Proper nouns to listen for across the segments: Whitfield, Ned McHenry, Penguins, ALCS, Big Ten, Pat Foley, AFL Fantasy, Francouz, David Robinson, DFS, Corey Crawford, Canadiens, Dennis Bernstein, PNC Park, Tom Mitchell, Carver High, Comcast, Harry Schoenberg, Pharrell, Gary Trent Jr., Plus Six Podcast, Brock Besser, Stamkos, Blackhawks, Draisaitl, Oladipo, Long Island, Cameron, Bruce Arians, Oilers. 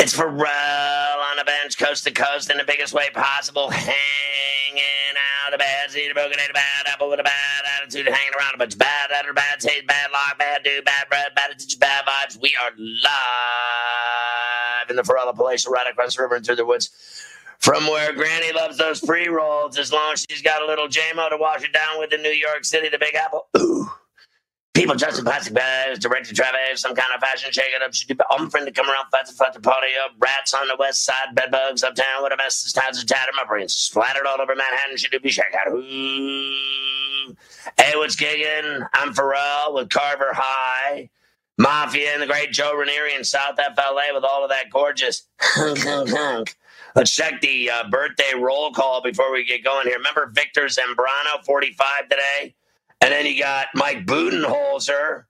It's Pharrell on the bench, coast to coast, in the biggest way possible, hanging out of bad, eating a broken, ate a bad apple with a bad attitude, hanging around a bunch of bad, utter, bad taste, bad luck, bad dude, bad bread, bad attention, bad vibes. We are live in the Pharrell Appalachian, right across the river and through the woods from where Granny loves those pre-rolls, as long as she's got a little J-Mo to wash it down with in New York City, the Big Apple. Ooh. People dressed in plastic bags, directed traffic, some kind of fashion shake-it-up. I'm friend to come around, flat the party up. Rats on the west side, bedbugs uptown. What a mess, this town's a tatter. My brain's splattered all over Manhattan. Should do be shake out. Hey, what's giggin'? I'm Pharrell with Carver High. Mafia and the great Joe Ranieri in South FLA with all of that gorgeous hunk. Let's check the birthday roll call before we get going here. Remember Victor Zambrano, 45 today? And then you got Mike Budenholzer,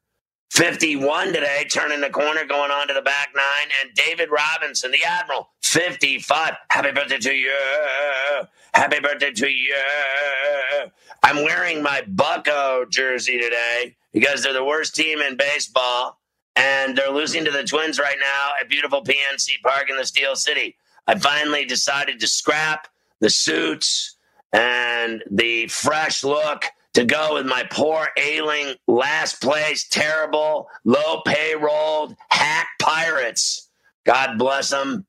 51 today, turning the corner, going on to the back nine. And David Robinson, the Admiral, 55. Happy birthday to you. Happy birthday to you. I'm wearing my Bucko jersey today because they're the worst team in baseball. And they're losing to the Twins right now at beautiful PNC Park in the Steel City. I finally decided to scrap the suits and the fresh look to go with my poor, ailing, last place, terrible, low payrolled, hack Pirates. God bless them.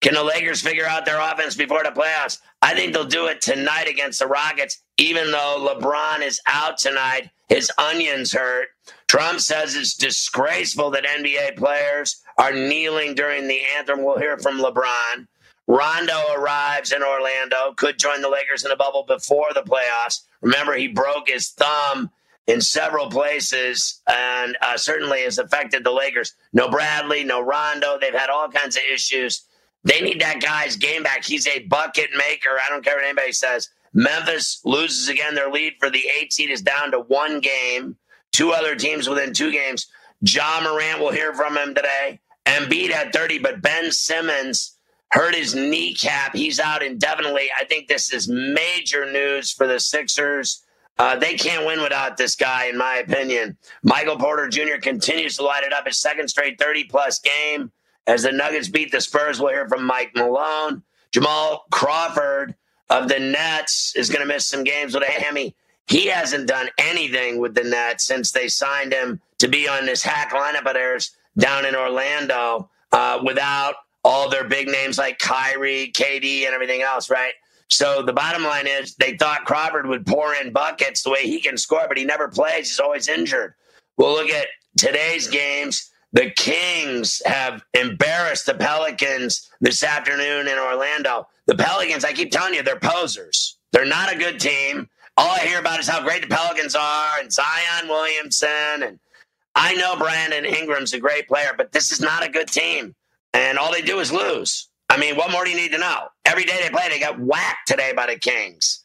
Can the Lakers figure out their offense before the playoffs? I think they'll do it tonight against the Rockets, even though LeBron is out tonight. His onions hurt. Trump says it's disgraceful that NBA players are kneeling during the anthem. We'll hear from LeBron. Rondo arrives in Orlando, could join the Lakers in the bubble before the playoffs. Remember, he broke his thumb in several places and certainly has affected the Lakers. No Bradley, no Rondo. They've had all kinds of issues. They need that guy's game back. He's a bucket maker. I don't care what anybody says. Memphis loses again. Their lead for the 8th seed is down to one game. Two other teams within two games. Ja Morant, we'll hear from him today. Embiid had 30, but Ben Simmons hurt his kneecap. He's out indefinitely. I think this is major news for the Sixers. They can't win without this guy, in my opinion. Michael Porter Jr. continues to light it up, his second straight 30-plus game. As the Nuggets beat the Spurs, we'll hear from Mike Malone. Jamal Crawford of the Nets is going to miss some games with a hammy. He hasn't done anything with the Nets since they signed him to be on this hack lineup of theirs down in Orlando without all their big names like Kyrie, KD, and everything else, right? So the bottom line is they thought Crawford would pour in buckets the way he can score, but he never plays. He's always injured. We'll look at today's games. The Kings have embarrassed the Pelicans this afternoon in Orlando. The Pelicans, I keep telling you, they're posers. They're not a good team. All I hear about is how great the Pelicans are and Zion Williamson. And I know Brandon Ingram's a great player, but this is not a good team. And all they do is lose. I mean, what more do you need to know? Every day they play, they got whacked today by the Kings.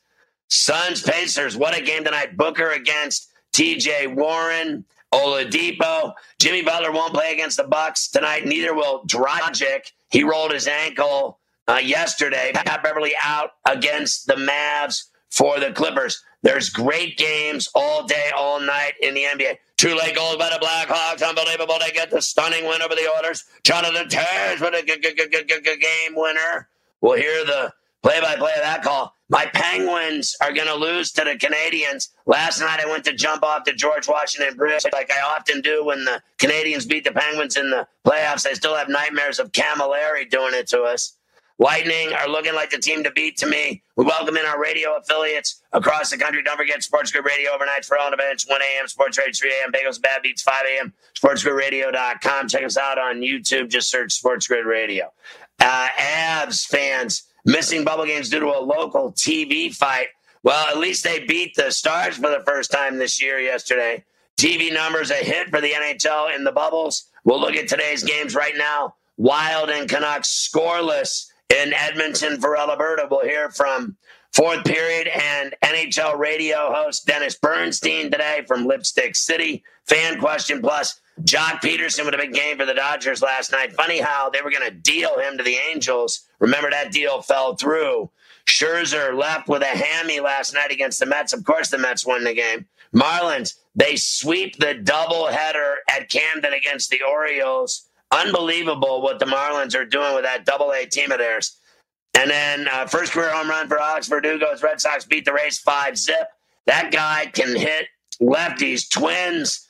Suns, Pacers, what a game tonight. Booker against TJ Warren. Oladipo. Jimmy Butler won't play against the Bucks tonight. Neither will Dragic. He rolled his ankle yesterday. Pat Beverly out against the Mavs for the Clippers. There's great games all day, all night in the NBA. 2 late goals by the Blackhawks. Unbelievable. They get the stunning win over the Oilers. Jonathan Taves with a game winner. We'll hear the play-by-play of that call. My Penguins are going to lose to the Canadiens. Last night I went to jump off the George Washington Bridge like I often do when the Canadiens beat the Penguins in the playoffs. I still have nightmares of Camilleri doing it to us. Lightning are looking like the team to beat to me. We welcome in our radio affiliates across the country. Don't forget SportsGrid Radio overnight for all the events, 1 a.m., Sports Radio, 3 a.m., Bagels Bad Beats, 5 a.m., SportsGridRadio.com. Check us out on YouTube. Just search SportsGrid Radio. Avs fans missing bubble games due to a local TV fight. Well, at least they beat the Stars for the first time this year yesterday. TV numbers a hit for the NHL in the bubbles. We'll look at today's games right now. Wild and Canucks scoreless in Edmonton for Alberta. We'll hear from fourth period and NHL radio host Dennis Bernstein today from Lipstick City. Fan question plus Jock Peterson with a big game for the Dodgers last night. Funny how they were going to deal him to the Angels. Remember, that deal fell through. Scherzer left with a hammy last night against the Mets. Of course, the Mets won the game. Marlins, they sweep the doubleheader at Camden against the Orioles. Unbelievable what the Marlins are doing with that double-A team of theirs. And then first career home run for Alex Verdugo's Red Sox beat the Rays 5-0. That guy can hit lefties. Twins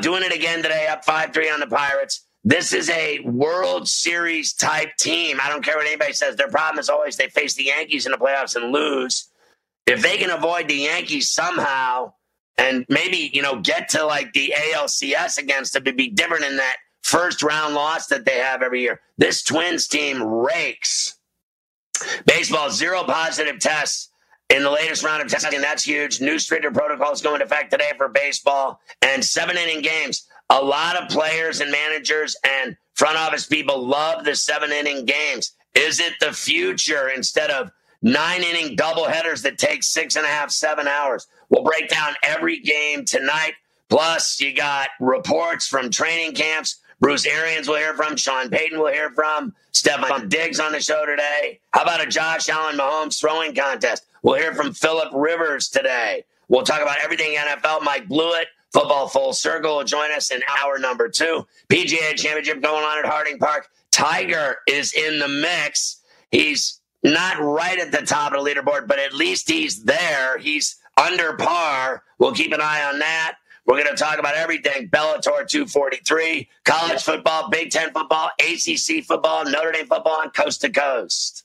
doing it again today, up 5-3 on the Pirates. This is a World Series type team. I don't care what anybody says. Their problem is always they face the Yankees in the playoffs and lose. If they can avoid the Yankees somehow and maybe, get to like the ALCS against them, it'd be different in that first round loss that they have every year. This Twins team rakes. Baseball, 0 positive tests in the latest round of testing. That's huge. New stricter protocols go into effect today for baseball and 7-inning games. A lot of players and managers and front office people love the 7-inning games. Is it the future instead of 9-inning doubleheaders that take 6.5, 7 hours? We'll break down every game tonight. Plus, you got reports from training camps. Bruce Arians will hear from. Sean Payton will hear from. Stephon Diggs on the show today. How about a Josh Allen Mahomes throwing contest? We'll hear from Phillip Rivers today. We'll talk about everything NFL. Mike Blewett. Football Full Circle will join us in hour number 2. PGA Championship going on at Harding Park. Tiger is in the mix. He's not right at the top of the leaderboard, but at least he's there. He's under par. We'll keep an eye on that. We're going to talk about everything. Bellator 243, college football, Big Ten football, ACC football, Notre Dame football, and coast to coast.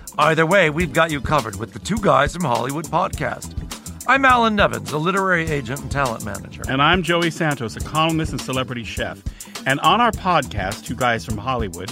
Either way, we've got you covered with the Two Guys from Hollywood podcast. I'm Alan Nevins, a literary agent and talent manager. And I'm Joey Santos, a columnist and celebrity chef. And on our podcast, Two Guys from Hollywood,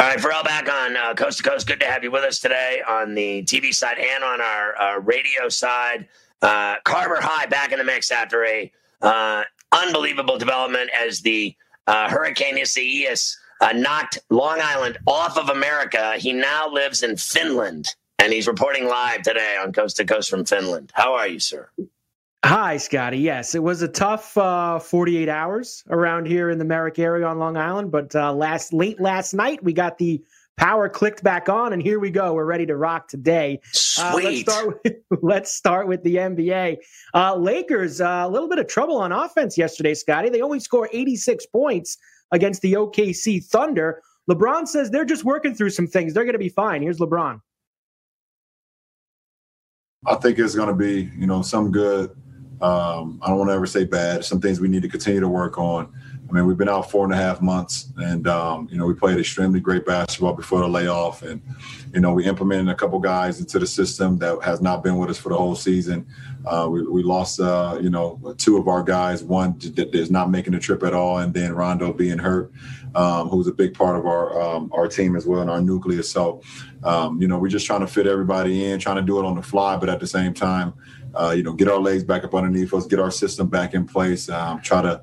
All right, Pharrell, back on Coast to Coast. Good to have you with us today on the TV side and on our radio side. Carver High back in the mix after a unbelievable development as the Hurricane Isaias knocked Long Island off of America. He now lives in Finland, and he's reporting live today on Coast to Coast from Finland. How are you, sir? Hi, Scotty. Yes, it was a tough 48 hours around here in the Merrick area on Long Island, but late last night we got the power clicked back on, and here we go. We're ready to rock today. Sweet. Let's start with the NBA. Lakers, a little bit of trouble on offense yesterday, Scotty. They only score 86 points against the OKC Thunder. LeBron says they're just working through some things. They're going to be fine. Here's LeBron. I think it's going to be, some good. I don't want to ever say bad. Some things we need to continue to work on. I mean, we've been out 4.5 months, and, we played extremely great basketball before the layoff. And, we implemented a couple guys into the system that has not been with us for the whole season. We lost, two of our guys, one that is not making the trip at all, and then Rondo being hurt, who's a big part of our team as well and our nucleus. So, we're just trying to fit everybody in, trying to do it on the fly, but at the same time, get our legs back up underneath us, get our system back in place, try to,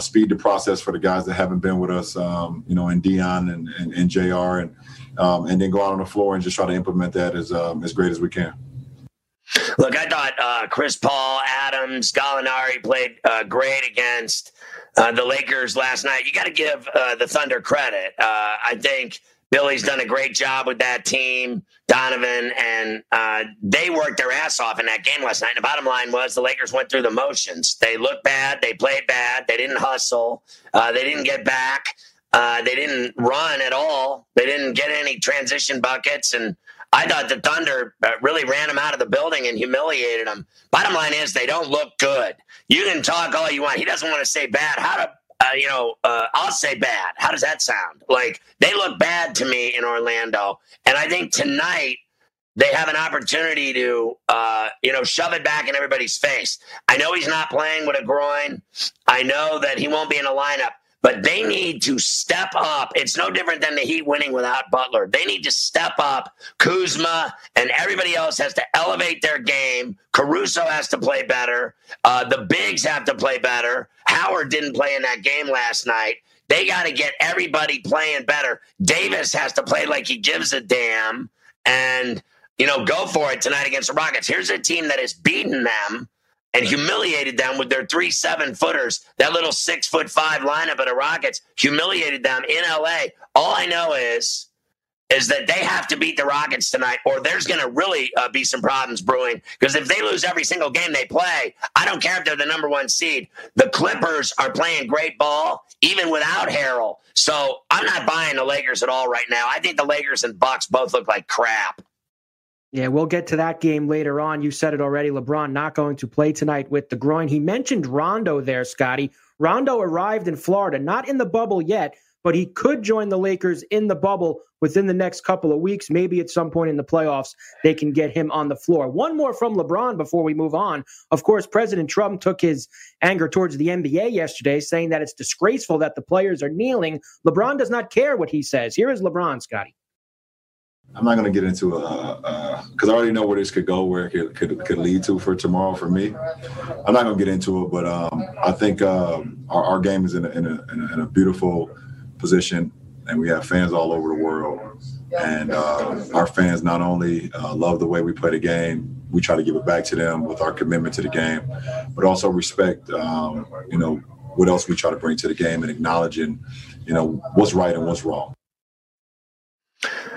speed the process for the guys that haven't been with us, and Dion and JR, and then go out on the floor and just try to implement that as great as we can. Look, I thought Chris Paul, Adams, Gallinari played great against the Lakers last night. You got to give the Thunder credit. I think Billy's done a great job with that team, Donovan, and they worked their ass off in that game last night. And the bottom line was the Lakers went through the motions. They looked bad. They played bad. They didn't hustle. They didn't get back. They didn't run at all. They didn't get any transition buckets. And I thought the Thunder really ran them out of the building and humiliated them. Bottom line is they don't look good. You can talk all you want. He doesn't want to say bad. I'll say bad. How does that sound? Like, they look bad to me in Orlando. And I think tonight they have an opportunity to, shove it back in everybody's face. I know he's not playing with a groin. I know that he won't be in a lineup, but they need to step up. It's no different than the Heat winning without Butler. They need to step up. Kuzma and everybody else has to elevate their game. Caruso has to play better. The bigs have to play better. Howard didn't play in that game last night. They got to get everybody playing better. Davis has to play like he gives a damn and, go for it tonight against the Rockets. Here's a team that has beaten them and humiliated them with their 3 7-footers. That little 6'5" lineup of the Rockets humiliated them in L.A. All I know is that they have to beat the Rockets tonight, or there's going to really be some problems brewing. Because if they lose every single game they play, I don't care if they're the number 1 seed. The Clippers are playing great ball, even without Harrell. So I'm not buying the Lakers at all right now. I think the Lakers and Bucks both look like crap. Yeah, we'll get to that game later on. You said it already. LeBron not going to play tonight with the groin. He mentioned Rondo there, Scotty. Rondo arrived in Florida, not in the bubble yet, but he could join the Lakers in the bubble within the next couple of weeks. Maybe at some point in the playoffs, they can get him on the floor. One more from LeBron before we move on. Of course, President Trump took his anger towards the NBA yesterday, saying that it's disgraceful that the players are kneeling. LeBron does not care what he says. Here is LeBron, Scotty. I'm not going to get into because I already know where this could go, where it could lead to for tomorrow for me. I'm not going to get into it, but I think our game is in a beautiful position, and we have fans all over the world. And our fans not only love the way we play the game, we try to give it back to them with our commitment to the game, but also respect, what else we try to bring to the game and acknowledging, what's right and what's wrong.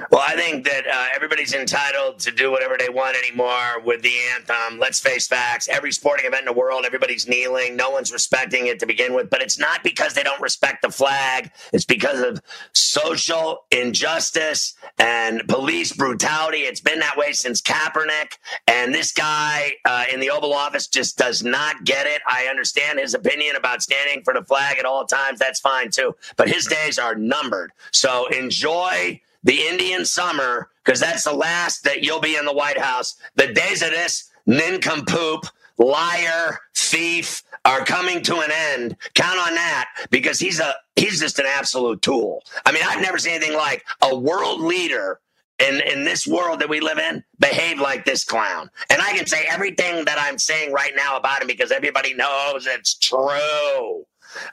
Well, I think that everybody's entitled to do whatever they want anymore with the anthem. Let's face facts. Every sporting event in the world, everybody's kneeling. No one's respecting it to begin with. But it's not because they don't respect the flag. It's because of social injustice and police brutality. It's been that way since Kaepernick. And this guy in the Oval Office just does not get it. I understand his opinion about standing for the flag at all times. That's fine, too. But his days are numbered. So enjoy the Indian summer, because that's the last that you'll be in the White House. The days of this nincompoop, liar, thief are coming to an end. Count on that, because he's just an absolute tool. I mean, I've never seen anything like a world leader in this world that we live in behave like this clown. And I can say everything that I'm saying right now about him because everybody knows it's true.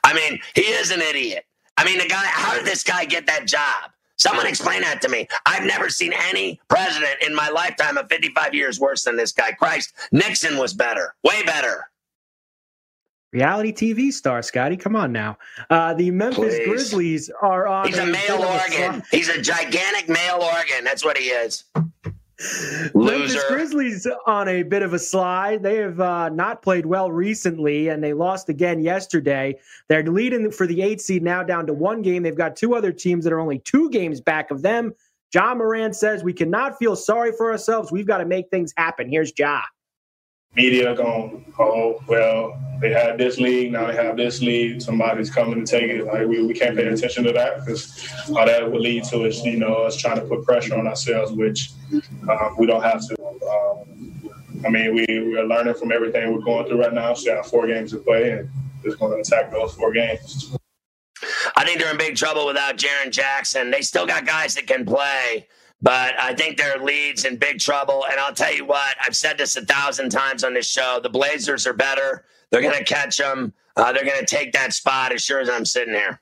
I mean, he is an idiot. I mean, the guy, how did this guy get that job? Someone explain that to me. I've never seen any president in my lifetime of 55 years worse than this guy. Christ, Nixon was better, way better. Reality TV star, Scotty. Come on now. The Memphis Grizzlies are on. He's a male organ. He's a gigantic male organ. That's what he is. Loser. Memphis Grizzlies on a bit of a slide. They have not played well recently, and they lost again yesterday. They're leading for the 8th seed now down to one game. They've got two other teams that are only two games back of them. Ja Morant says, we cannot feel sorry for ourselves. We've got to make things happen. Here's Ja. Media going, oh, well, they had this league, now they have this league. Somebody's coming to take it. Like we can't pay attention to that because all that would lead to is, you know, us trying to put pressure on ourselves, which we don't have to. I mean, we are learning from everything we're going through right now. So we have 4 games to play, and just going to attack those 4 games. I think they're in big trouble without Jaren Jackson. They still got guys that can play. But I think their lead's in big trouble. And I'll tell you what, I've said this 1,000 times on this show. The Blazers are better. They're going to catch them. They're going to take that spot as sure as I'm sitting here.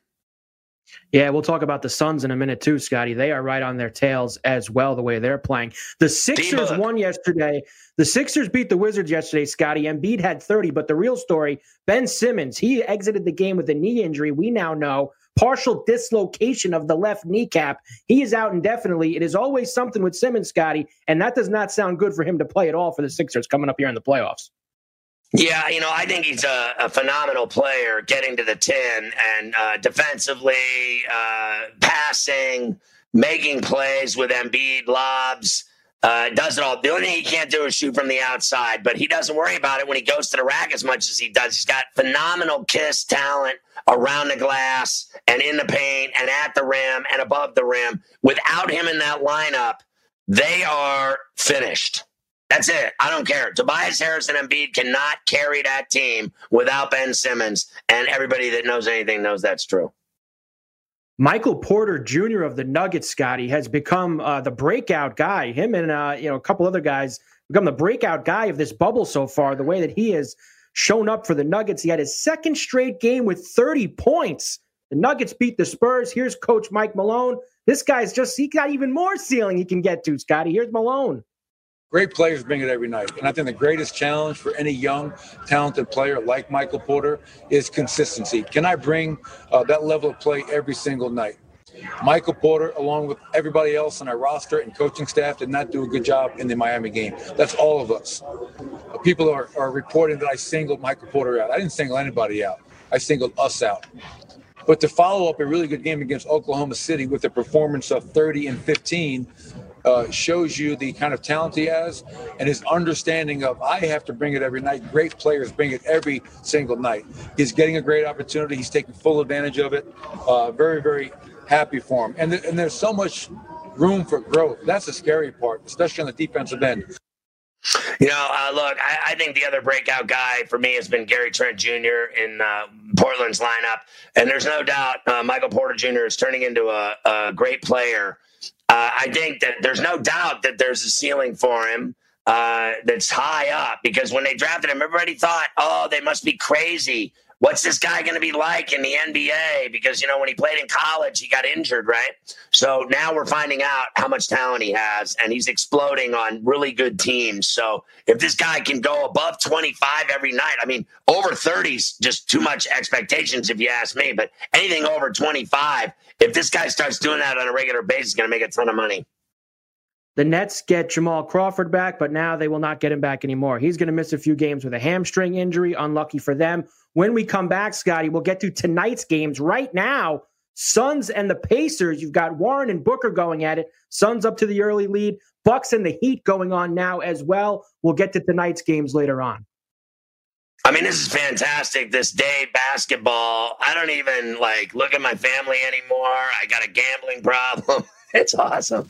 Yeah, we'll talk about the Suns in a minute too, Scotty. They are right on their tails as well, the way they're playing. The Sixers won yesterday. The Sixers beat the Wizards yesterday, Scotty. Embiid had 30, but the real story, Ben Simmons, he exited the game with a knee injury. We now know partial dislocation of the left kneecap. He is out indefinitely. It is always something with Simmons, Scotty, and that does not sound good for him to play at all for the Sixers coming up here in the playoffs. Yeah, you know, I think he's a phenomenal player getting to the 10 and defensively, passing, making plays with Embiid, lobs, does it all. The only thing he can't do is shoot from the outside, but he doesn't worry about it when he goes to the rack as much as he does. He's got phenomenal kiss talent around the glass and in the paint and at the rim and above the rim. Without him in that lineup, they are finished. That's it. I don't care. Tobias Harris and Embiid cannot carry that team without Ben Simmons, and everybody that knows anything knows that's true. Michael Porter Jr. of the Nuggets, Scotty, has become the breakout guy. Him and a couple other guys become the breakout guy of this bubble so far, the way that he has shown up for the Nuggets. He had his second straight game with 30 points. The Nuggets beat the Spurs. Here's Coach Mike Malone. This guy's he got even more ceiling he can get to, Scotty. Here's Malone. Great players bring it every night. And I think the greatest challenge for any young, talented player like Michael Porter is consistency. Can I bring that level of play every single night? Michael Porter, along with everybody else on our roster and coaching staff, did not do a good job in the Miami game. That's all of us. People are reporting that I singled Michael Porter out. I didn't single anybody out. I singled us out. But to follow up a really good game against Oklahoma City with a performance of 30 and 15, shows you the kind of talent he has and his understanding of, I have to bring it every night. Great players bring it every single night. He's getting a great opportunity. He's taking full advantage of it. Very, very happy for him. And there's so much room for growth. That's the scary part, especially on the defensive end. You know, look, I think the other breakout guy for me has been Gary Trent Jr. in Portland's lineup. And there's no doubt Michael Porter Jr. is turning into a great player. I think that there's no doubt that there's a ceiling for him that's high up, because when they drafted him, everybody thought, oh, they must be crazy. What's this guy going to be like in the NBA? Because, you know, when he played in college, he got injured, right? So now we're finding out how much talent he has, and he's exploding on really good teams. So if this guy can go above 25 every night, I mean, over 30's just too much expectations if you ask me, but anything over 25, if this guy starts doing that on a regular basis, he's going to make a ton of money. The Nets get Jamal Crawford back, but now they will not get him back anymore. He's going to miss a few games with a hamstring injury. Unlucky for them. When we come back, Scotty, we'll get to tonight's games. Right now, Suns and the Pacers. You've got Warren and Booker going at it. Suns up to the early lead. Bucks and the Heat going on now as well. We'll get to tonight's games later on. I mean, this is fantastic. This day, basketball. I don't even look at my family anymore. I got a gambling problem. It's awesome.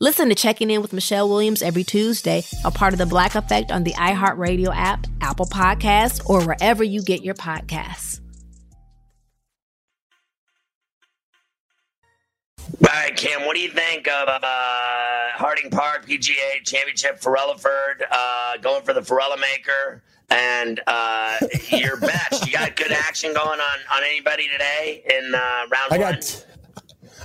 Listen to Checking In with Michelle Williams every Tuesday, a part of the Black Effect on the iHeartRadio app, Apple Podcasts, or wherever you get your podcasts. All right, Kim, what do you think of Harding Park, PGA Championship, Pharrellford, going for the Pharrell maker, and your bets? You got good action going on anybody today in round one?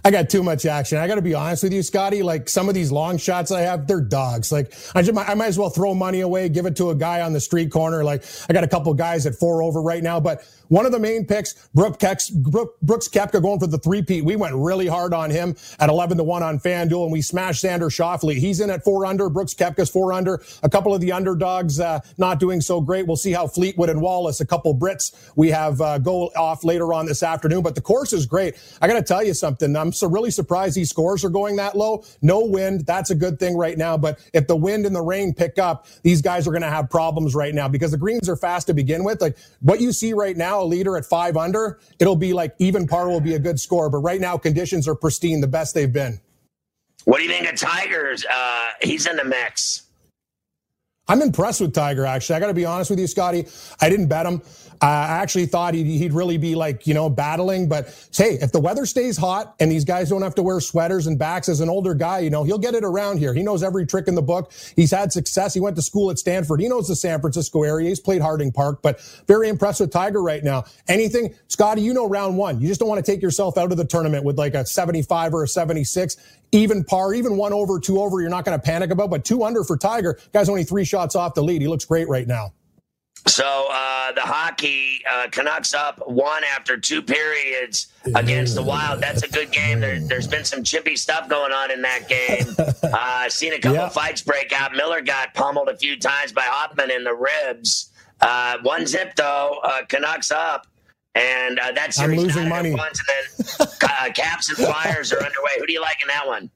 I got too much action. I got to be honest with you, Scotty. Like, some of these long shots I have, they're dogs. Like, I might as well throw money away, give it to a guy on the street corner. Like, I got a couple guys at 4 over right now. But one of the main picks, Brooks Koepka going for the three-peat. We went really hard on him at 11-1 on FanDuel, and we smashed Xander Schauffele. He's in at 4-under. Brooks Koepka's 4-under. A couple of the underdogs not doing so great. We'll see how Fleetwood and Wallace, a couple Brits, we have go off later on this afternoon. But the course is great. I got to tell you something. I'm so really surprised these scores are going that low. No wind. That's a good thing right now. But if the wind and the rain pick up, these guys are going to have problems right now because the greens are fast to begin with. Like, what you see right now, a leader at 5-under, it'll be like even par will be a good score. But right now, conditions are pristine, the best they've been. What do you think of Tiger's? He's in the mix. I'm impressed with Tiger, actually. I got to be honest with you, Scotty. I didn't bet him. I actually thought he'd really be like, you know, battling. But hey, if the weather stays hot and these guys don't have to wear sweaters and backs, as an older guy, you know, he'll get it around here. He knows every trick in the book. He's had success. He went to school at Stanford. He knows the San Francisco area. He's played Harding Park, but very impressed with Tiger right now. Anything, Scotty, you know, round one, you just don't want to take yourself out of the tournament with like a 75 or a 76. Even par, even 1 over, 2 over, you're not going to panic about, but 2-under for Tiger. Guy's only 3 shots off the lead. He looks great right now. So the hockey, Canucks up 1 after 2 periods against the Wild. That's a good game. There's been some chippy stuff going on in that game. I've seen a couple fights break out. Miller got pummeled a few times by Hoffman in the ribs. 1-0 though, Canucks up. And that series, I'm losing money. Ones, and then Caps and Flyers are underway. Who do you like in that one?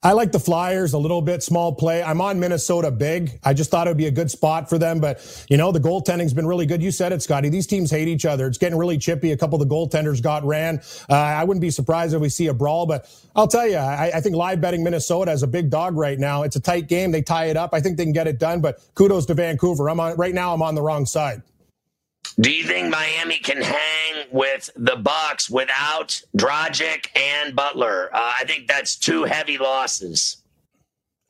I like the Flyers a little bit, small play. I'm on Minnesota big. I just thought it would be a good spot for them. But, you know, the goaltending's been really good. You said it, Scotty. These teams hate each other. It's getting really chippy. A couple of the goaltenders got ran. I wouldn't be surprised if we see a brawl. But I'll tell you, I think live betting Minnesota as a big dog right now. It's a tight game. They tie it up. I think they can get it done. But kudos to Vancouver. I'm on the wrong side. Do you think Miami can hang with the Bucks without Dragic and Butler? I think that's 2 heavy losses.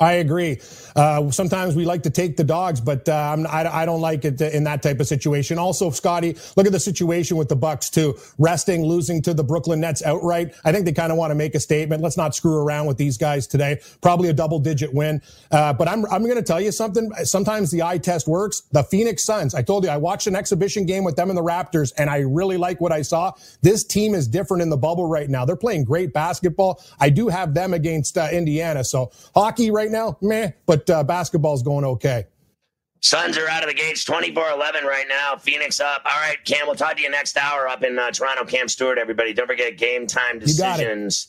I agree. Sometimes we like to take the dogs, but I don't like it in that type of situation. Also, Scotty, look at the situation with the Bucks too. Resting, losing to the Brooklyn Nets outright. I think they kind of want to make a statement. Let's not screw around with these guys today. Probably a double-digit win. But I'm going to tell you something. Sometimes the eye test works. The Phoenix Suns, I told you, I watched an exhibition game with them and the Raptors, and I really like what I saw. This team is different in the bubble right now. They're playing great basketball. I do have them against Indiana. So hockey right now, meh, but basketball's going okay. Suns are out of the gates 24-11 right now. Phoenix up. All right, Cam, we'll talk to you next hour up in Toronto. Cam Stewart, everybody. Don't forget Game Time Decisions,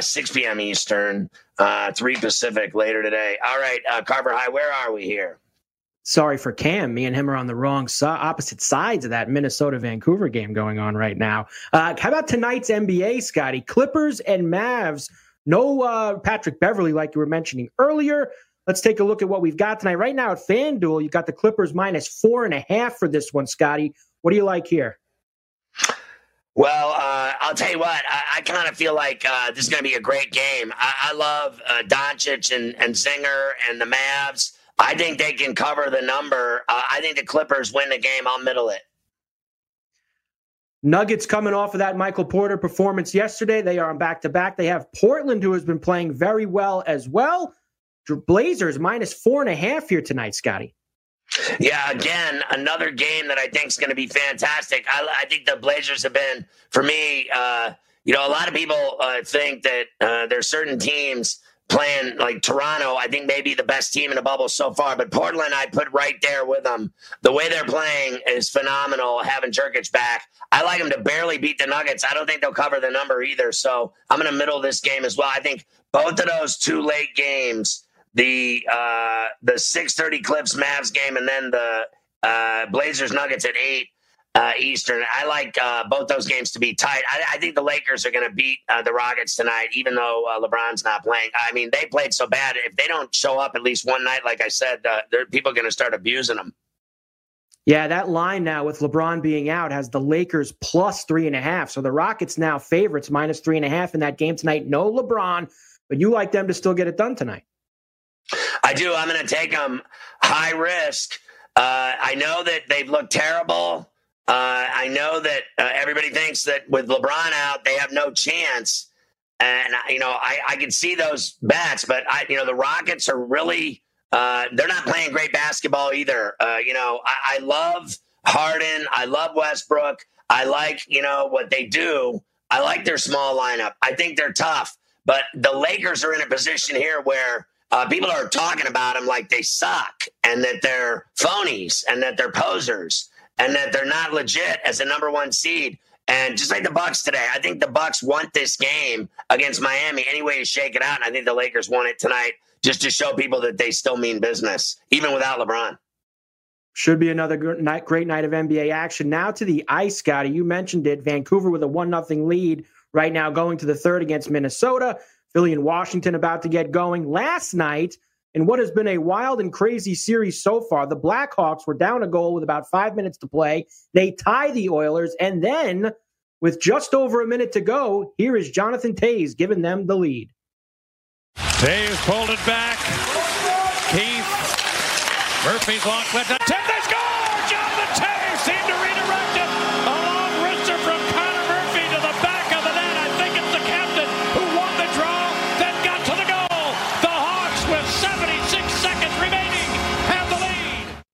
6 p.m. Eastern, 3 Pacific later today. All right, Carver High, where are we here? Sorry for Cam. Me and him are on the wrong opposite sides of that Minnesota-Vancouver game going on right now. How about tonight's NBA, Scotty? Clippers and Mavs. No Patrick Beverley, like you were mentioning earlier. Let's take a look at what we've got tonight. Right now at FanDuel, you've got the Clippers minus 4.5 for this one, Scotty. What do you like here? Well, I'll tell you what. I kind of feel like this is going to be a great game. I love Doncic and Zinger and the Mavs. I think they can cover the number. I think the Clippers win the game. I'll middle it. Nuggets coming off of that Michael Porter performance yesterday. They are on back-to-back. They have Portland, who has been playing very well as well. Blazers -4.5 here tonight, Scotty. Yeah, again, another game that I think is going to be fantastic. I think the Blazers have been, for me, a lot of people think that there's certain teams playing like Toronto, I think maybe the best team in the bubble so far, but Portland I put right there with them. The way they're playing is phenomenal, having Dragic back. I like them to barely beat the Nuggets. I don't think they'll cover the number either, so I'm going to middle this game as well. I think both of those two late games, the 6:30 Clips Mavs game and then the Blazers Nuggets at 8 Eastern, I like both those games to be tight. I think the Lakers are going to beat the Rockets tonight, even though LeBron's not playing. I mean, they played so bad. If they don't show up at least one night, like I said, people are going to start abusing them. Yeah, that line now with LeBron being out has the Lakers +3.5. So the Rockets now favorites -3.5 in that game tonight. No LeBron, but you like them to still get it done tonight. I do. I'm going to take them high risk. I know that they've looked terrible. I know that everybody thinks that with LeBron out, they have no chance. And, I can see those bets, but, the Rockets are really they're not playing great basketball either. I love Harden. I love Westbrook. I like, what they do. I like their small lineup. I think they're tough. But the Lakers are in a position here where people are talking about them like they suck and that they're phonies and that they're posers. And that they're not legit as a number 1 seed. And just like the Bucks today, I think the Bucks want this game against Miami any way to shake it out. And I think the Lakers won it tonight just to show people that they still mean business, even without LeBron. Should be another great night of NBA action. Now to the ice, Scotty. You mentioned it. Vancouver with a 1-0 lead right now going to the third against Minnesota. Philly and Washington about to get going. Last night, in what has been a wild and crazy series so far, the Blackhawks were down a goal with about 5 minutes to play. They tie the Oilers, and then, with just over a minute to go, here is Jonathan Toews giving them the lead. Toews pulled it back. Keith Murphy's long left. They score! Jonathan Toews seemed to redirect it. A long wrister from Connor Murphy to the back of the net. I think it's the captain who won the draw, then got to the goal. The Hawks with 76 seconds remaining have the lead.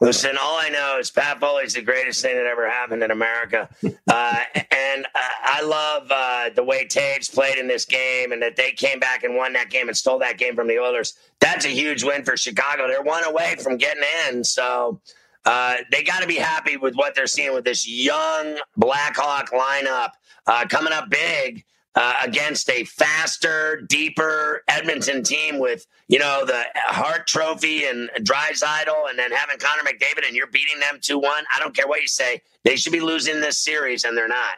Listen, all I know is Pat Foley's the greatest thing that ever happened in America. And I love the way Toews played in this game and that they came back and won that game and stole that game from the Oilers. That's a huge win for Chicago. They're one away from getting in. So they got to be happy with what they're seeing with this young Blackhawk lineup coming up big. Against a faster, deeper Edmonton team with, the Hart Trophy and Draisaitl and then having Connor McDavid and you're beating them 2-1. I don't care what you say. They should be losing this series, and they're not.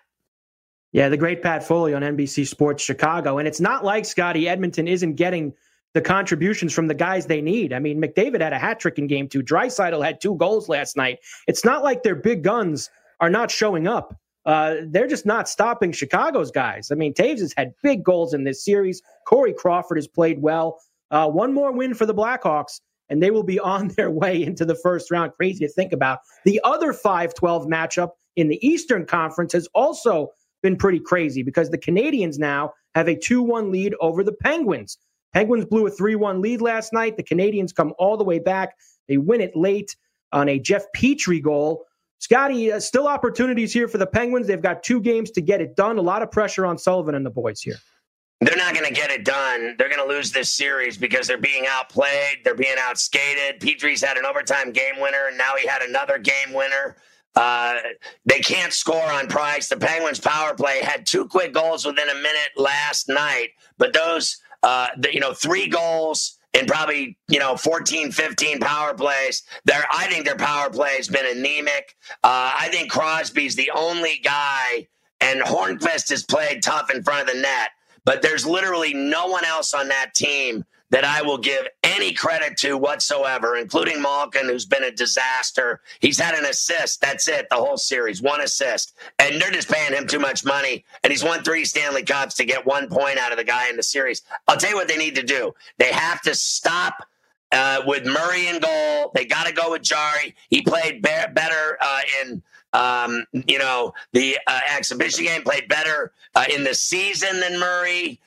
Yeah, the great Pat Foley on NBC Sports Chicago. And it's not like, Scotty, Edmonton isn't getting the contributions from the guys they need. I mean, McDavid had a hat trick in game 2. Draisaitl had 2 goals last night. It's not like their big guns are not showing up. They're just not stopping Chicago's guys. I mean, Toews has had big goals in this series. Corey Crawford has played well. One more win for the Blackhawks, and they will be on their way into the first round. Crazy to think about. The other 5-12 matchup in the Eastern Conference has also been pretty crazy because the Canadiens now have a 2-1 lead over the Penguins. Penguins blew a 3-1 lead last night. The Canadiens come all the way back. They win it late on a Jeff Petrie goal. Scotty, still opportunities here for the Penguins. They've got 2 games to get it done. A lot of pressure on Sullivan and the boys here. They're not going to get it done. They're going to lose this series because they're being outplayed. They're being outskated. Petrie's had an overtime game winner, and now he had another game winner. They can't score on Price. The Penguins' power play had 2 quick goals within a minute last night, but those, 3 goals in probably, 14, 15 power plays. I think their power play has been anemic. I think Crosby's the only guy, and Hornqvist has played tough in front of the net. But there's literally no one else on that team that I will give any credit to whatsoever, including Malkin, who's been a disaster. He's had an assist. That's it, the whole series, 1 assist. And they're just paying him too much money. And he's won 3 Stanley Cups to get 1 point out of the guy in the series. I'll tell you what they need to do. They have to stop with Murray in goal. They got to go with Jarry. He played better in The exhibition game, played better in the season than Murray.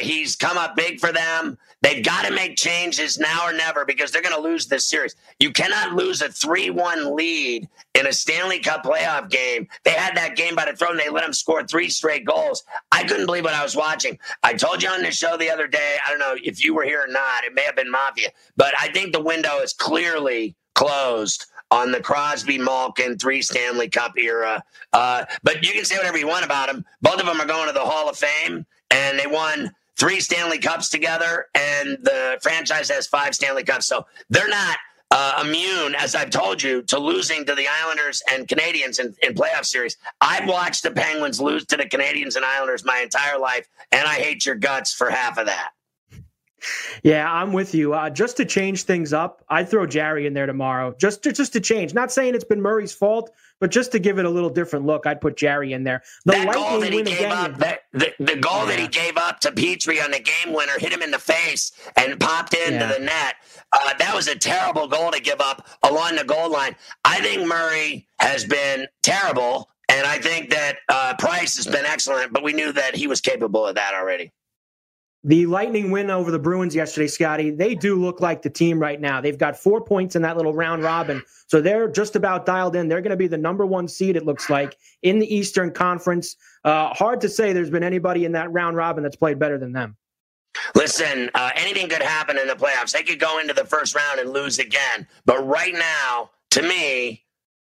He's come up big for them. They've got to make changes now or never because they're going to lose this series. You cannot lose a 3-1 lead in a Stanley Cup playoff game. They had that game by the throat, and they let them score 3 straight goals. I couldn't believe what I was watching. I told you on the show the other day, I don't know if you were here or not, it may have been Mafia, but I think the window is clearly closed on the Crosby, Malkin, 3 Stanley Cup era. But you can say whatever you want about them. Both of them are going to the Hall of Fame, and they won 3 Stanley Cups together, and the franchise has 5 Stanley Cups. So they're not immune, as I've told you, to losing to the Islanders and Canadiens in playoff series. I've watched the Penguins lose to the Canadiens and Islanders my entire life, and I hate your guts for half of that. Yeah, I'm with you. Just to change things up, I'd throw Jarry in there tomorrow. Just to change. Not saying it's been Murray's fault, but just to give it a little different look, I'd put Jarry in there. The goal that he gave up to Petrie on the game winner hit him in the face and popped into the net. That was a terrible goal to give up along the goal line. I think Murray has been terrible, and I think that Price has been excellent, but we knew that he was capable of that already. The Lightning win over the Bruins yesterday, Scotty, they do look like the team right now. They've got 4 points in that little round robin, so they're just about dialed in. They're going to be the number 1 seed, it looks like, in the Eastern Conference. Hard to say there's been anybody in that round robin that's played better than them. Listen, anything could happen in the playoffs. They could go into the first round and lose again. But right now, to me,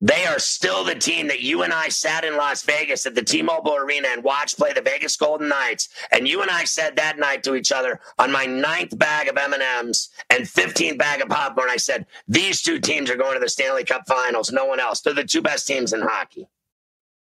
they are still the team that you and I sat in Las Vegas at the T-Mobile Arena and watched play the Vegas Golden Knights. And you and I said that night to each other on my 9th bag of M&Ms and 15th bag of popcorn, I said, these 2 teams are going to the Stanley Cup Finals, no one else. They're the 2 best teams in hockey.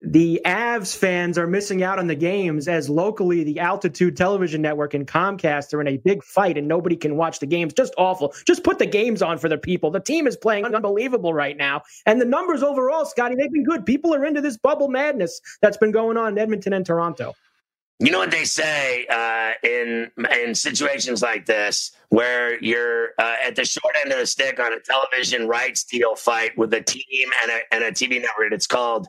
The Avs fans are missing out on the games as locally the Altitude Television Network and Comcast are in a big fight and nobody can watch the games. Just awful. Just put the games on for the people. The team is playing unbelievable right now. And the numbers overall, Scotty, they've been good. People are into this bubble madness that's been going on in Edmonton and Toronto. You know what they say in situations like this, where you're at the short end of the stick on a television rights deal fight with a team and a TV network, it's called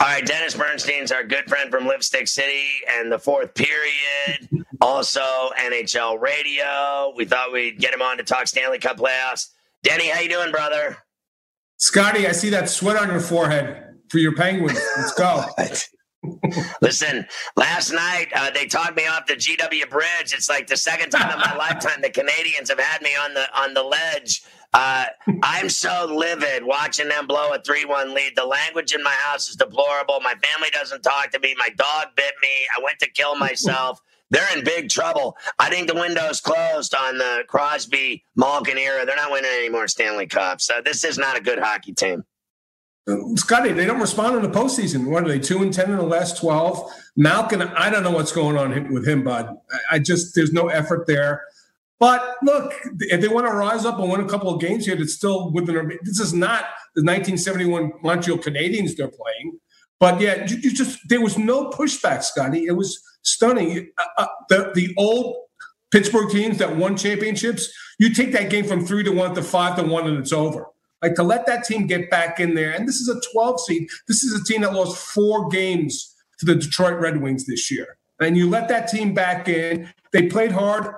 All right, Dennis Bernstein's our good friend from Lipstick City and the Fourth Period, also NHL Radio. We thought we'd get him on to talk Stanley Cup playoffs. Denny, how you doing, brother? Scotty, I see that sweat on your forehead for your Penguins. Let's go. Listen, last night they talked me off the GW Bridge. It's like the second time in my lifetime the Canadians have had me on the ledge. I'm so livid watching them blow a 3-1 lead. The language in my house is deplorable. My family doesn't talk to me. My dog bit me. I went to kill myself. They're in big trouble. I think the window's closed on the Crosby, Malkin era. They're not winning any more Stanley Cups. This is not a good hockey team. Scotty, they don't respond in the postseason. What are they, 2-10 in the last 12? Malkin, I don't know what's going on with him, bud. I just, there's no effort there. But look, if they want to rise up and win a couple of games here, it's still within. This is not the 1971 Montreal Canadiens they're playing. But yeah, there was no pushback, Scotty. It was stunning. The old Pittsburgh teams that won championships, you take that game from 3-1 to 5-1, and it's over. Like to let that team get back in there, and this is a 12 seed. This is a team that lost 4 games to the Detroit Red Wings this year, and you let that team back in. They played hard.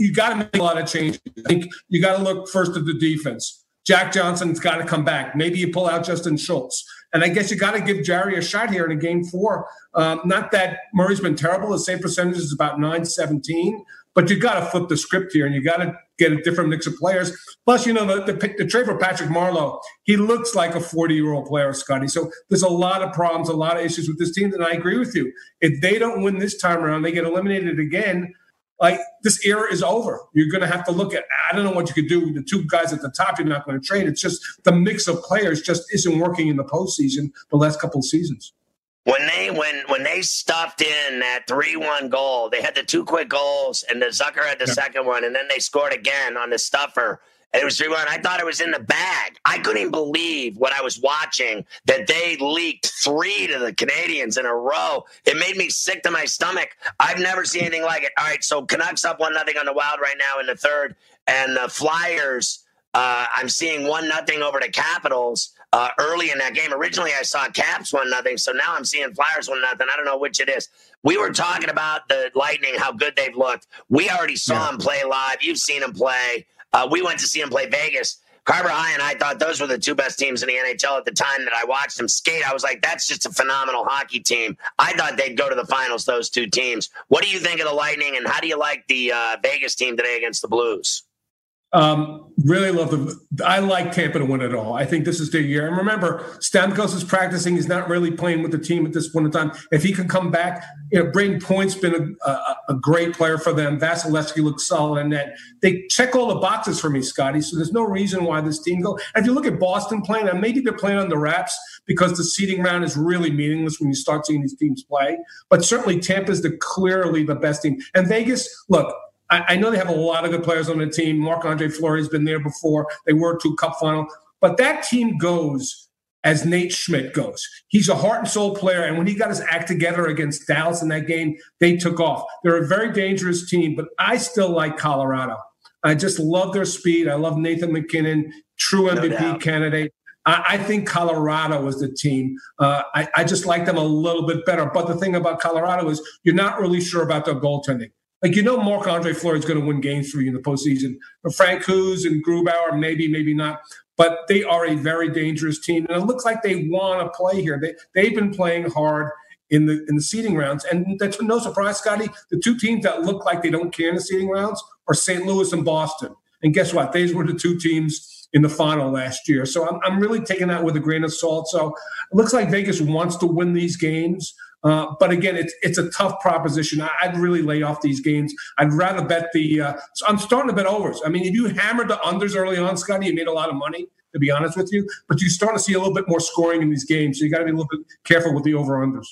You got to make a lot of changes. I think you got to look first at the defense. Jack Johnson's got to come back. Maybe you pull out Justin Schultz. And I guess you got to give Jarry a shot here in a game 4. Not that Murray's been terrible. His save percentage is about .917. But you got to flip the script here, and you got to get a different mix of players. Plus, you know, the trade for Patrick Marleau, he looks like a 40-year-old player, Scotty. So there's a lot of problems, a lot of issues with this team, and I agree with you. If they don't win this time around, they get eliminated again. Like, this era is over. You're going to have to look at, I don't know what you could do with the two guys at the top. You're not going to trade. It's just the mix of players just isn't working in the postseason the last couple of seasons. When they stuffed in that 3-1 goal, they had the two quick goals, and the Zucker had the second one, and then they scored again on the stuffer. And it was 3-1. I thought it was in the bag. I couldn't believe what I was watching, that they leaked three to the Canadiens in a row. It made me sick to my stomach. I've never seen anything like it. All right, so Canucks up 1-0 on the Wild right now in the third. And the Flyers, I'm seeing 1-0 over the Capitals early in that game. Originally, I saw Caps 1-0, so now I'm seeing Flyers 1-0. I don't know which it is. We were talking about the Lightning, how good they've looked. We already saw him play live. You've seen him play. We went to see him play Vegas. Carver High and I thought those were the two best teams in the NHL at the time that I watched them skate. I was like, that's just a phenomenal hockey team. I thought they'd go to the finals, those two teams. What do you think of the Lightning, and how do you like the Vegas team today against the Blues? Really love them. I like Tampa to win it all. I think this is their year. And remember, Stamkos is practicing. He's not really playing with the team at this point in time. If he can come back, you know, Braden Point's been a great player for them. Vasilevsky looks solid in net. They check all the boxes for me, Scotty. So there's no reason why this team go. And if you look at Boston playing, and maybe they're playing on the wraps because the seeding round is really meaningless when you start seeing these teams play. But certainly Tampa's clearly the best team. And Vegas, look, I know they have a lot of good players on the team. Marc-Andre Fleury's been there before. They were to Cup final. But that team goes as Nate Schmidt goes. He's a heart and soul player, and when he got his act together against Dallas in that game, they took off. They're a very dangerous team, but I still like Colorado. I just love their speed. I love Nathan McKinnon, true MVP candidate. I think Colorado was the team. I just like them a little bit better. But the thing about Colorado is you're not really sure about their goaltending. Like, you know, Marc-Andre Fleury is going to win games for you in the postseason. But Francouz and Grubauer, maybe, maybe not. But they are a very dangerous team, and it looks like they want to play here. They've been playing hard in the seeding rounds, and that's no surprise, Scotty. The two teams that look like they don't care in the seeding rounds are St. Louis and Boston. And guess what? These were the two teams in the final last year. So I'm really taking that with a grain of salt. So it looks like Vegas wants to win these games. But again, it's a tough proposition. I'd really lay off these games. I'd rather bet so I'm starting to bet overs. I mean, if you hammered the unders early on, Scotty, you made a lot of money, to be honest with you. But you start to see a little bit more scoring in these games. So you got to be a little bit careful with the over-unders.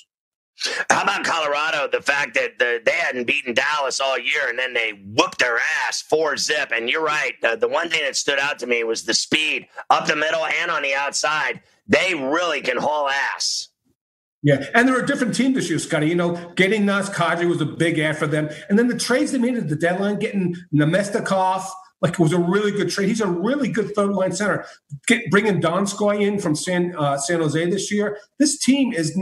How about Colorado? The fact that they hadn't beaten Dallas all year, and then they whooped their ass 4-0. And you're right. The one thing that stood out to me was the speed up the middle and on the outside. They really can haul ass. Yeah, and they're a different team this year, Scotty. You know, getting Naz Kadri was a big ad for them. And then the trades they made at the deadline, getting Nemestikov, it was a really good trade. He's a really good third-line center. Bringing Donskoy in from San Jose this year. This team is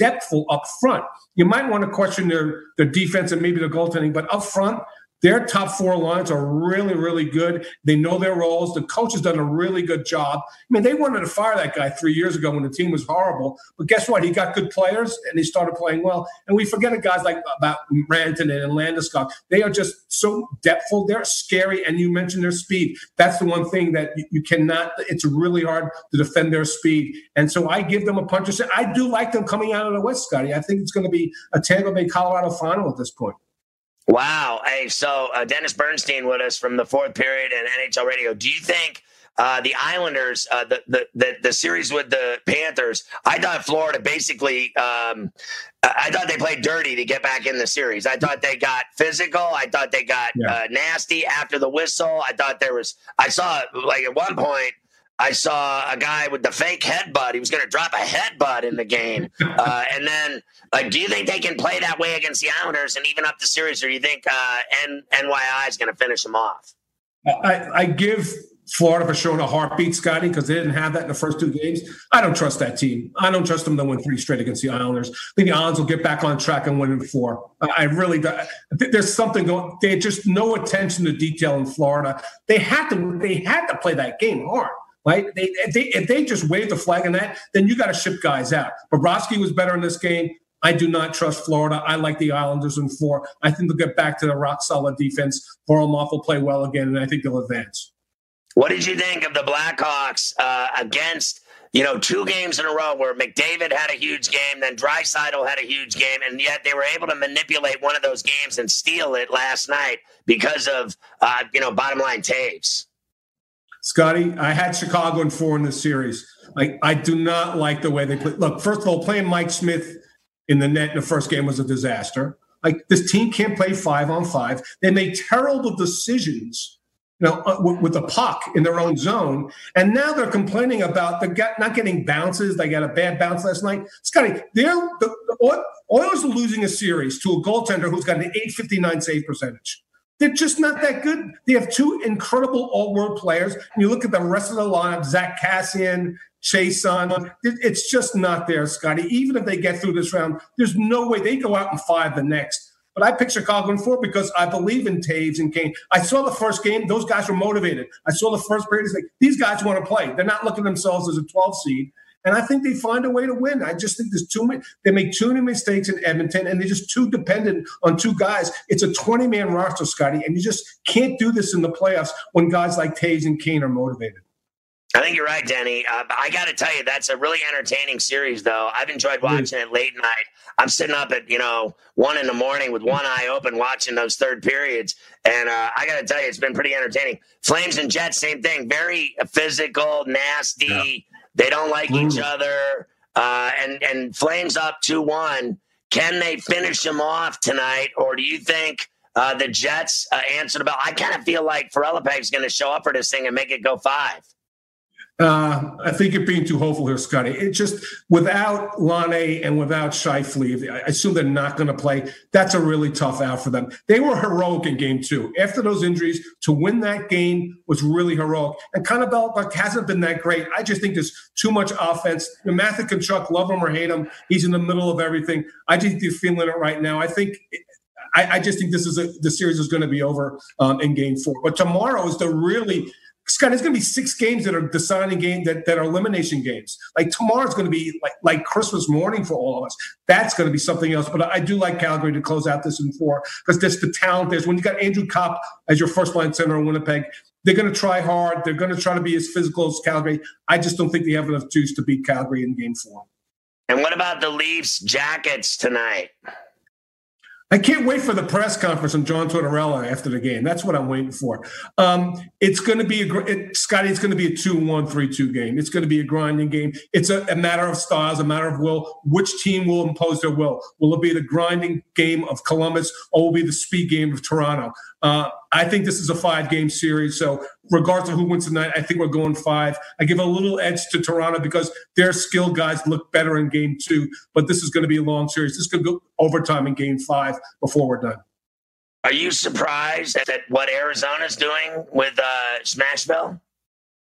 depthful up front. You might want to question their defense and maybe their goaltending, but up front, their top four lines are really, really good. They know their roles. The coach has done a really good job. I mean, they wanted to fire that guy 3 years ago when the team was horrible. But guess what? He got good players, and he started playing well. And we forget guys about Rantanen and Landeskog. They are just so depthful. They're scary, and you mentioned their speed. That's the one thing that you cannot – it's really hard to defend their speed. And so I give them a punch. I do like them coming out of the West, Scotty. I think it's going to be a Tampa Bay Colorado final at this point. Wow. Hey, so Dennis Bernstein with us from the fourth period and NHL Radio. Do you think the Islanders, the series with the Panthers, I thought Florida basically, I thought they played dirty to get back in the series. I thought they got physical. I thought they got nasty after the whistle. I thought I saw at one point, I saw a guy with the fake headbutt. He was going to drop a headbutt in the game. And then, do you think they can play that way against the Islanders and even up the series, or do you think NYI is going to finish them off? I give Florida for showing a heartbeat, Scotty, because they didn't have that in the first two games. I don't trust that team. I don't trust them to win three straight against the Islanders. I think the Islanders will get back on track and win in four. I really don't. There's something going. They just no attention to detail in Florida. They had to play that game hard. Right? If they just waved the flag in that, then you got to ship guys out. Bobrovsky was better in this game. I do not trust Florida. I like the Islanders in 4. I think they'll get back to their rock-solid defense. Vorolov will play well again, and I think they'll advance. What did you think of the Blackhawks against, two games in a row where McDavid had a huge game, then Draisaitl had a huge game, and yet they were able to manipulate one of those games and steal it last night because of, bottom line tapes? Scotty, I had Chicago in 4 in this series. I do not like the way they play. Look, first of all, playing Mike Smith in the net in the first game was a disaster. This team can't play 5-on-5. They made terrible decisions with the puck in their own zone. And now they're complaining about not getting bounces. They got a bad bounce last night. Scotty, the Oilers are losing a series to a goaltender who's got an .859 save percentage. They're just not that good. They have 2 incredible all-world players. And you look at the rest of the lineup, Zach Cassian, Chase on. It's just not there, Scotty. Even if they get through this round, there's no way they go out in 5 the next. But I picked Chicago in 4 because I believe in Taves and Kane. I saw the first game. Those guys were motivated. I saw the first period. It's like, these guys want to play. They're not looking at themselves as a 12 seed. And I think they find a way to win. I just think there's too many. They make too many mistakes in Edmonton, and they're just too dependent on 2 guys. It's a 20-man roster, Scotty, and you just can't do this in the playoffs when guys like Taves and Kane are motivated. I think you're right, Denny. I got to tell you, that's a really entertaining series, though. I've enjoyed watching it late night. I'm sitting up at, 1 a.m. with one eye open watching those third periods. And I got to tell you, it's been pretty entertaining. Flames and Jets, same thing. Very physical, nasty. Yeah. They don't like each other. And Flames up 2-1. Can they finish them off tonight? Or do you think the Jets answer the bell? I kind of feel like Felipe's going to show up for this thing and make it go 5. I think you're being too hopeful here, Scotty. It just, without Lane and without Scheifele, I assume they're not going to play. That's a really tough out for them. They were heroic in game 2. After those injuries, to win that game was really heroic. And Connor Belichick hasn't been that great. I just think there's too much offense. Matthew Tkachuk, love him or hate him, he's in the middle of everything. I just think they're feeling it right now. I just think this is the series is going to be over in game 4. But tomorrow is the really... Scott, it's going to be 6 games that are deciding games that are elimination games. Like tomorrow's going to be like Christmas morning for all of us. That's going to be something else. But I do like Calgary to close out this in 4 because that's the talent. There's when you got Andrew Kopp as your first line center in Winnipeg, they're going to try hard. They're going to try to be as physical as Calgary. I just don't think they have enough juice to beat Calgary in game 4. And what about the Leafs Jackets tonight? I can't wait for the press conference from John Tortorella after the game. That's what I'm waiting for. It's going to be Scotty, it's going to be a 2-1, 3-2 game. It's going to be a grinding game. It's a matter of styles, a matter of will. Which team will impose their will? Will it be the grinding game of Columbus or will it be the speed game of Toronto? I think this is a 5-game series. So regardless of who wins tonight, I think we're going 5. I give a little edge to Toronto because their skilled guys look better in game 2. But this is going to be a long series. This could go overtime in game 5 before we're done. Are you surprised at what Arizona's doing with Nashville?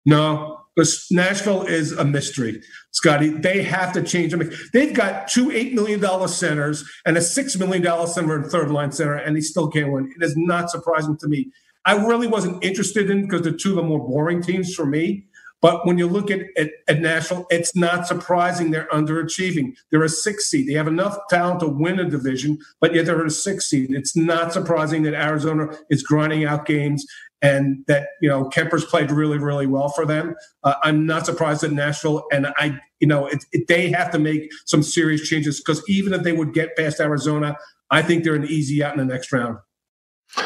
No, because Nashville is a mystery, Scotty. They have to change them. They've got 2 $8 million centers and a $6 million center and third-line center, and they still can't win. It is not surprising to me. I really wasn't interested in because they're 2 of the more boring teams for me. But when you look at Nashville, it's not surprising they're underachieving. They're a 6 seed. They have enough talent to win a division, but yet they're a 6 seed. It's not surprising that Arizona is grinding out games and that, Kemper's played really, really well for them. I'm not surprised at Nashville. And they have to make some serious changes because even if they would get past Arizona, I think they're an easy out in the next round.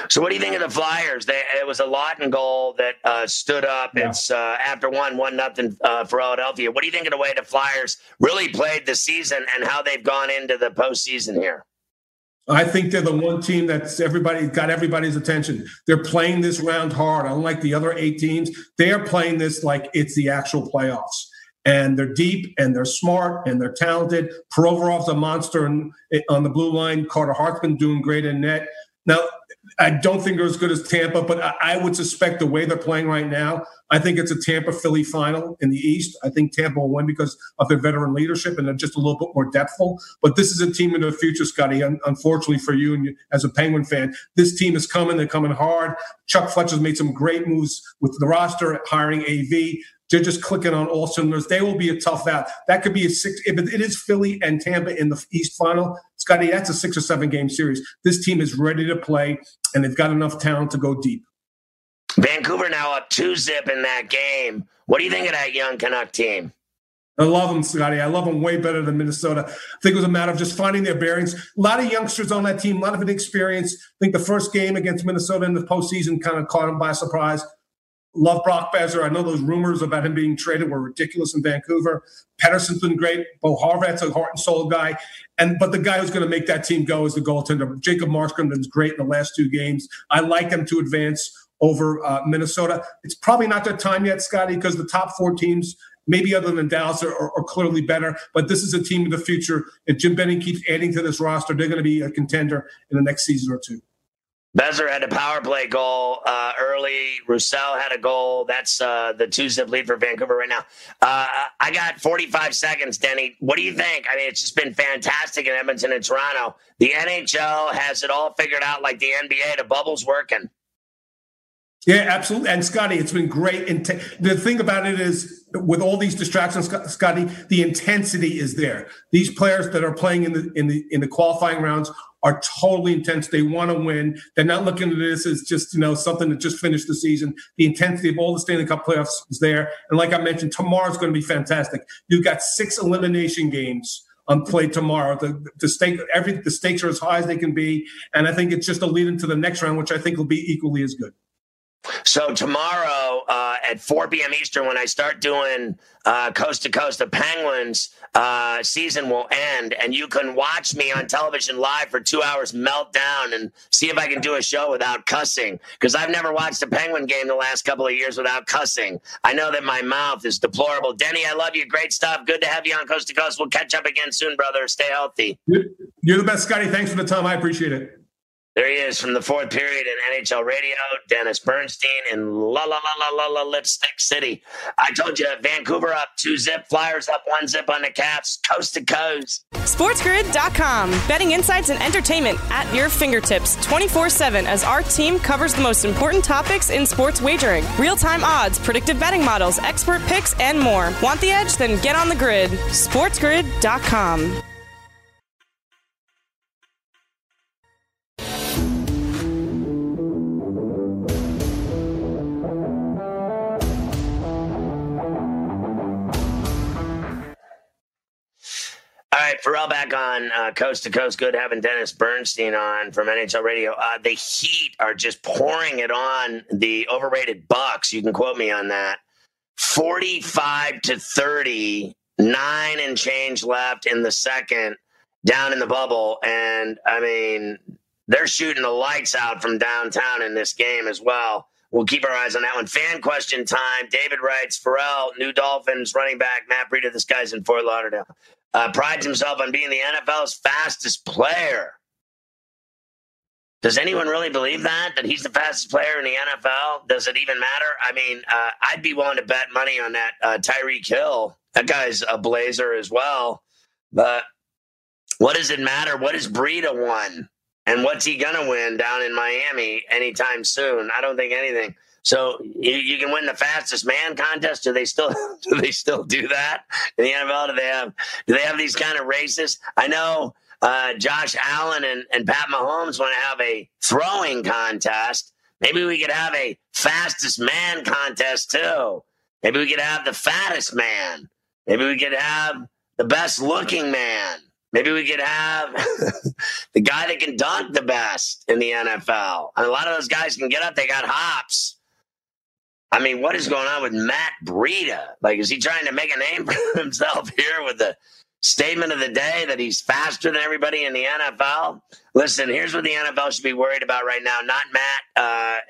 So what do you think of the Flyers? It was a Lawton goal that stood up. Yeah. It's after 1-0 for Philadelphia. What do you think of the way the Flyers really played the season and how they've gone into the postseason here? I think they're the one team that's got everybody's attention. They're playing this round hard. Unlike the other 8 teams, they are playing this like it's the actual playoffs. And they're deep, and they're smart, and they're talented. Provorov's a monster on the blue line. Carter Hart's been doing great in net. Now, I don't think they're as good as Tampa, but I would suspect the way they're playing right now, I think it's a Tampa-Philly final in the East. I think Tampa will win because of their veteran leadership and they're just a little bit more depthful. But this is a team in the future, Scotty. Unfortunately for you and as a Penguin fan, this team is coming. They're coming hard. Chuck Fletcher's made some great moves with the roster, hiring AV. They're just clicking on all cylinders. They will be a tough out. That could be a six. If it is Philly and Tampa in the East final, Scotty, that's a 6 or 7 game series. This team is ready to play, and they've got enough talent to go deep. Vancouver now up 2-0 in that game. What do you think of that young Canuck team? I love them, Scotty. I love them way better than Minnesota. I think it was a matter of just finding their bearings. A lot of youngsters on that team, a lot of inexperience. I think the first game against Minnesota in the postseason kind of caught them by surprise. Love Brock Besser. I know those rumors about him being traded were ridiculous in Vancouver. Pettersson's been great. Bo Horvat's a heart and soul guy. But the guy who's going to make that team go is the goaltender. Jacob Markstrom's been great in the last 2 games. I like them to advance over Minnesota. It's probably not their time yet, Scotty, because the top 4 teams – maybe other than Dallas are clearly better, but this is a team of the future. If Jim Benning keeps adding to this roster, they're going to be a contender in the next season or 2. Besser had a power play goal early. Roussel had a goal. That's the 2-0 lead for Vancouver right now. I got 45 seconds, Denny. What do you think? I mean, it's just been fantastic in Edmonton and Toronto. The NHL has it all figured out like the NBA. The bubble's working. Yeah, absolutely. And, Scotty, it's been great. The thing about it is, with all these distractions, Scotty, the intensity is there. These players that are playing in the qualifying rounds are totally intense. They want to win. They're not looking at this as just, something that just finished the season. The intensity of all the Stanley Cup playoffs is there. And like I mentioned, tomorrow's going to be fantastic. You've got 6 elimination games on play tomorrow. The stakes are as high as they can be. And I think it's just a lead into the next round, which I think will be equally as good. So tomorrow at 4 p.m. Eastern, when I start doing Coast to Coast, the Penguins season will end, and you can watch me on television live for 2 hours meltdown and see if I can do a show without cussing, because I've never watched a Penguin game the last couple of years without cussing. I know that my mouth is deplorable. Denny, I love you. Great stuff. Good to have you on Coast to Coast. We'll catch up again soon, brother. Stay healthy. You're the best, Scotty. Thanks for the time. I appreciate it. There he is from the fourth period in NHL Radio, Dennis Bernstein in Lipstick City. I told you, Vancouver up 2-0, Flyers up 1-0 on the Caps, coast to coast. SportsGrid.com. Betting insights and entertainment at your fingertips 24/7 as our team covers the most important topics in sports wagering. Real-time odds, predictive betting models, expert picks, and more. Want the edge? Then get on the grid. SportsGrid.com. All right, Pharrell back on Coast to Coast. Good having Dennis Bernstein on from NHL Radio. The Heat are just pouring it on the overrated Bucks. You can quote me on that. 45-30, 9 and change left in the second, down in the bubble. And, I mean, they're shooting the lights out from downtown in this game as well. We'll keep our eyes on that one. Fan question time. David writes, Pharrell, new Dolphins running back, Matt Breida. This guy's in Fort Lauderdale. Prides himself on being the NFL's fastest player. Does anyone really believe that he's the fastest player in the NFL? Does it even matter? I mean, I'd be willing to bet money on that Tyreek Hill. That guy's a blazer as well. But what does it matter? What has Breida won? And what's he going to win down in Miami anytime soon? I don't think anything. So you can win the fastest man contest. Do they still do that in the NFL? Do they have these kind of races? I know Josh Allen and Pat Mahomes want to have a throwing contest. Maybe we could have a fastest man contest too. Maybe we could have the fattest man. Maybe we could have the best looking man. Maybe we could have the guy that can dunk the best in the NFL. And a lot of those guys can get up. They got hops. I mean, what is going on with Matt Breida? Like, is he trying to make a name for himself here with the statement of the day that he's faster than everybody in the NFL? Listen, here's what the NFL should be worried about right now. Not Matt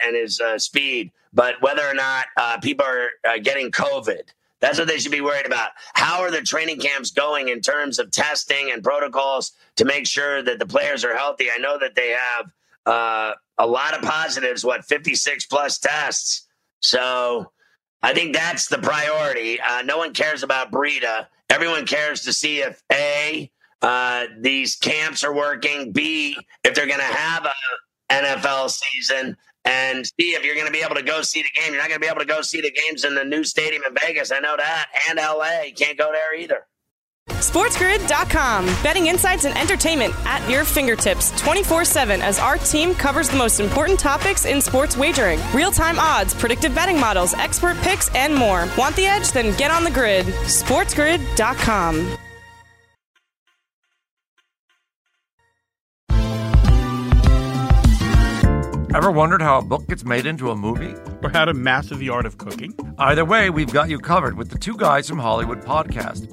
and his speed, but whether or not people are getting COVID. That's what they should be worried about. How are the training camps going in terms of testing and protocols to make sure that the players are healthy? I know that they have a lot of positives, 56-plus tests. So I think that's the priority. No one cares about Breida. Everyone cares to see if, A, these camps are working, B, if they're going to have an NFL season, And Steve, you're going to be able to go see the game. You're not going to be able to go see the games in the new stadium in Vegas. I know that. And LA. You can't go there either. SportsGrid.com. Betting insights and entertainment at your fingertips 24/7 as our team covers the most important topics in sports wagering. Real-time odds, predictive betting models, expert picks, and more. Want the edge? Then get on the grid. SportsGrid.com. Ever wondered how a book gets made into a movie? Or how to master the art of cooking? Either way, we've got you covered with the Two Guys from Hollywood podcast.